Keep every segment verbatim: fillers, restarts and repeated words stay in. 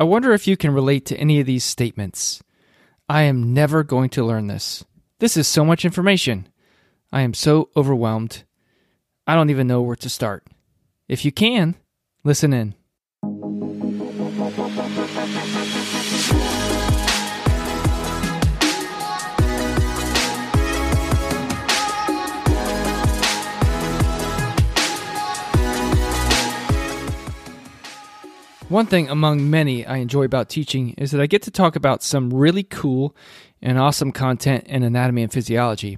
I wonder if you can relate to any of these statements. I am never going to learn this. This is so much information. I am so overwhelmed. I don't even know where to start. If you can, listen in. One thing among many I enjoy about teaching is that I get to talk about some really cool and awesome content in anatomy and physiology.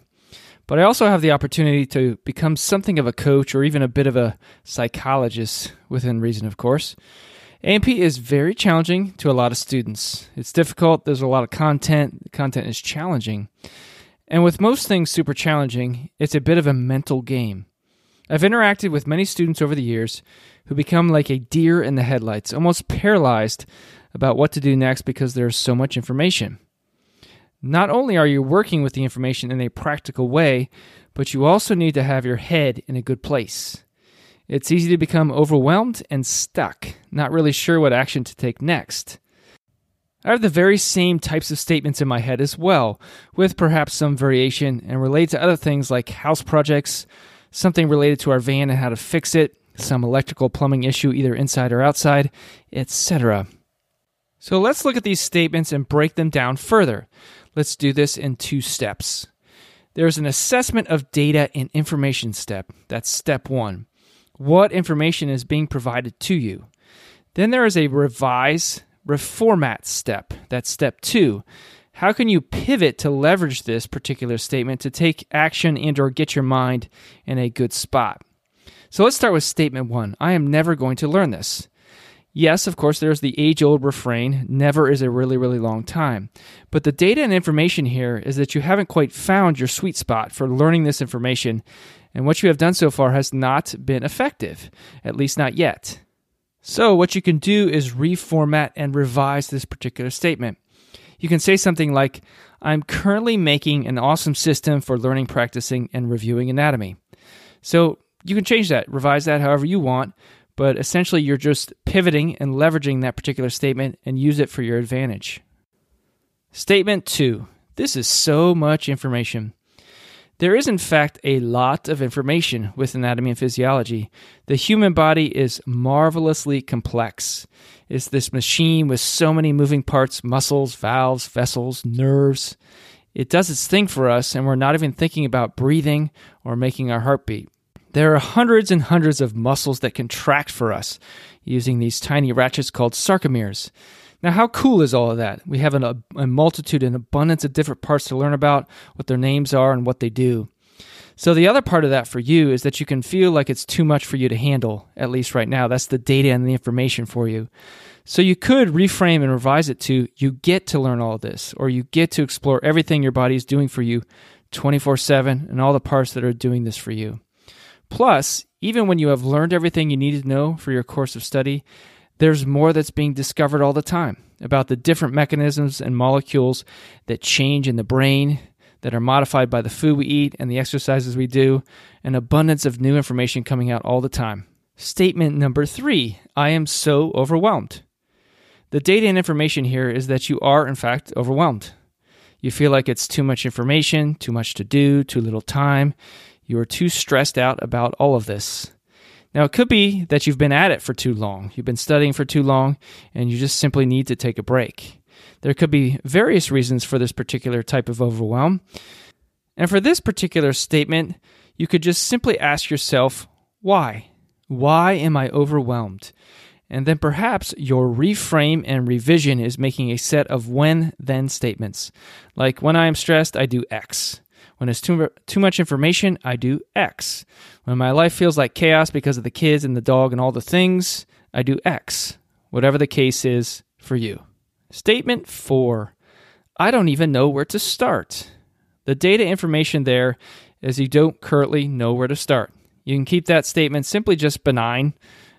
But I also have the opportunity to become something of a coach or even a bit of a psychologist, within reason, of course. A and P is very challenging to a lot of students. It's difficult. There's a lot of content. The content is challenging. And with most things super challenging, it's a bit of a mental game. I've interacted with many students over the years who become like a deer in the headlights, almost paralyzed about what to do next because there's so much information. Not only are you working with the information in a practical way, but you also need to have your head in a good place. It's easy to become overwhelmed and stuck, not really sure what action to take next. I have the very same types of statements in my head as well, with perhaps some variation, and relate to other things like house projects, something related to our van and how to fix it, some electrical plumbing issue either inside or outside, et cetera. So let's look at these statements and break them down further. Let's do this in two steps. There's an assessment of data and information step. That's step one. What information is being provided to you? Then there is a revise, reformat step. That's step two. How can you pivot to leverage this particular statement to take action and or get your mind in a good spot? So let's start with statement one. I am never going to learn this. Yes, of course, there's the age-old refrain, never is a really, really long time. But the data and information here is that you haven't quite found your sweet spot for learning this information, and what you have done so far has not been effective, at least not yet. So what you can do is reformat and revise this particular statement. You can say something like, I'm currently making an awesome system for learning, practicing, and reviewing anatomy. So you can change that, revise that however you want, but essentially you're just pivoting and leveraging that particular statement and use it for your advantage. Statement two, this is so much information. There is in fact a lot of information with anatomy and physiology. The human body is marvelously complex. It's this machine with so many moving parts, muscles, valves, vessels, nerves. It does its thing for us, and we're not even thinking about breathing or making our heartbeat. There are hundreds and hundreds of muscles that contract for us using these tiny ratchets called sarcomeres. Now, how cool is all of that? We have an, a, a multitude and abundance of different parts to learn about, what their names are and what they do. So the other part of that for you is that you can feel like it's too much for you to handle, at least right now. That's the data and the information for you. So you could reframe and revise it to, you get to learn all this, or you get to explore everything your body is doing for you twenty-four seven and all the parts that are doing this for you. Plus, even when you have learned everything you needed to know for your course of study, there's more that's being discovered all the time about the different mechanisms and molecules that change in the brain, that are modified by the food we eat and the exercises we do, an abundance of new information coming out all the time. Statement number three, I am so overwhelmed. The data and information here is that you are, in fact, overwhelmed. You feel like it's too much information, too much to do, too little time. You are too stressed out about all of this. Now, it could be that you've been at it for too long. You've been studying for too long, and you just simply need to take a break. There could be various reasons for this particular type of overwhelm. And for this particular statement, you could just simply ask yourself, why? Why am I overwhelmed? And then perhaps your reframe and revision is making a set of when-then statements. Like, when I am stressed, I do X. When it's too too much information, I do X. When my life feels like chaos because of the kids and the dog and all the things, I do X. Whatever the case is for you. Statement four, I don't even know where to start. The data information there is you don't currently know where to start. You can keep that statement simply just benign.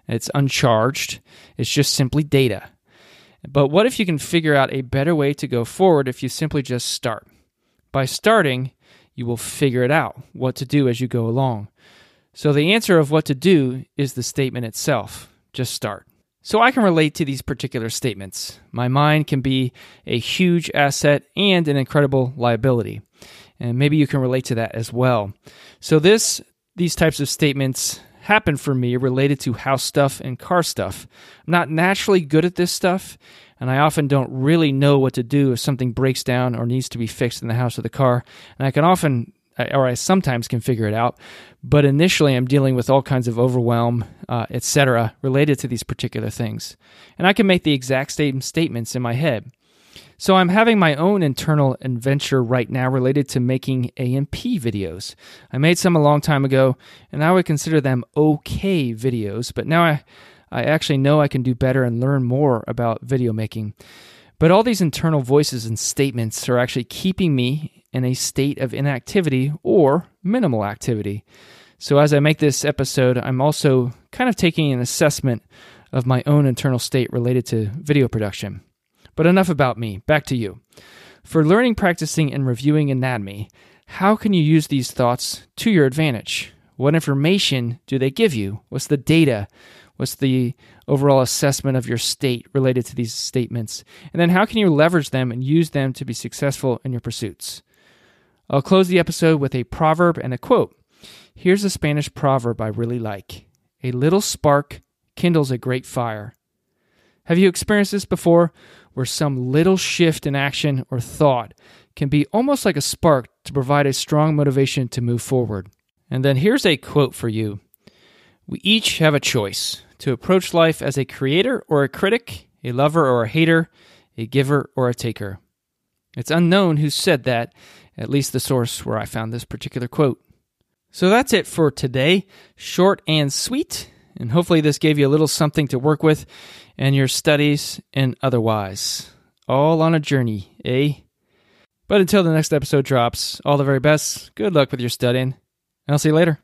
It's uncharged. It's just simply data. But what if you can figure out a better way to go forward if you simply just start? By starting, you will figure it out, what to do as you go along. So the answer of what to do is the statement itself. Just start. So I can relate to these particular statements. My mind can be a huge asset and an incredible liability. And maybe you can relate to that as well. So this, these types of statements happen for me related to house stuff and car stuff. I'm not naturally good at this stuff, and I often don't really know what to do if something breaks down or needs to be fixed in the house or the car. And I can often, or I sometimes can figure it out, but initially I'm dealing with all kinds of overwhelm, uh, et cetera, related to these particular things. And I can make the exact same statements in my head. So I'm having my own internal adventure right now related to making A and P videos. I made some a long time ago, and I would consider them okay videos, but now I, I actually know I can do better and learn more about video making. But all these internal voices and statements are actually keeping me in a state of inactivity or minimal activity. So as I make this episode, I'm also kind of taking an assessment of my own internal state related to video production. But enough about me, back to you. For learning, practicing, and reviewing anatomy, how can you use these thoughts to your advantage? What information do they give you? What's the data? What's the overall assessment of your state related to these statements? And then how can you leverage them and use them to be successful in your pursuits? I'll close the episode with a proverb and a quote. Here's a Spanish proverb I really like. A little spark kindles a great fire. Have you experienced this before, where some little shift in action or thought can be almost like a spark to provide a strong motivation to move forward? And then here's a quote for you. We each have a choice to approach life as a creator or a critic, a lover or a hater, a giver or a taker. It's unknown who said that, at least the source where I found this particular quote. So that's it for today, short and sweet, and hopefully this gave you a little something to work with in your studies and otherwise. All on a journey, eh? But until the next episode drops, all the very best, good luck with your studying, and I'll see you later.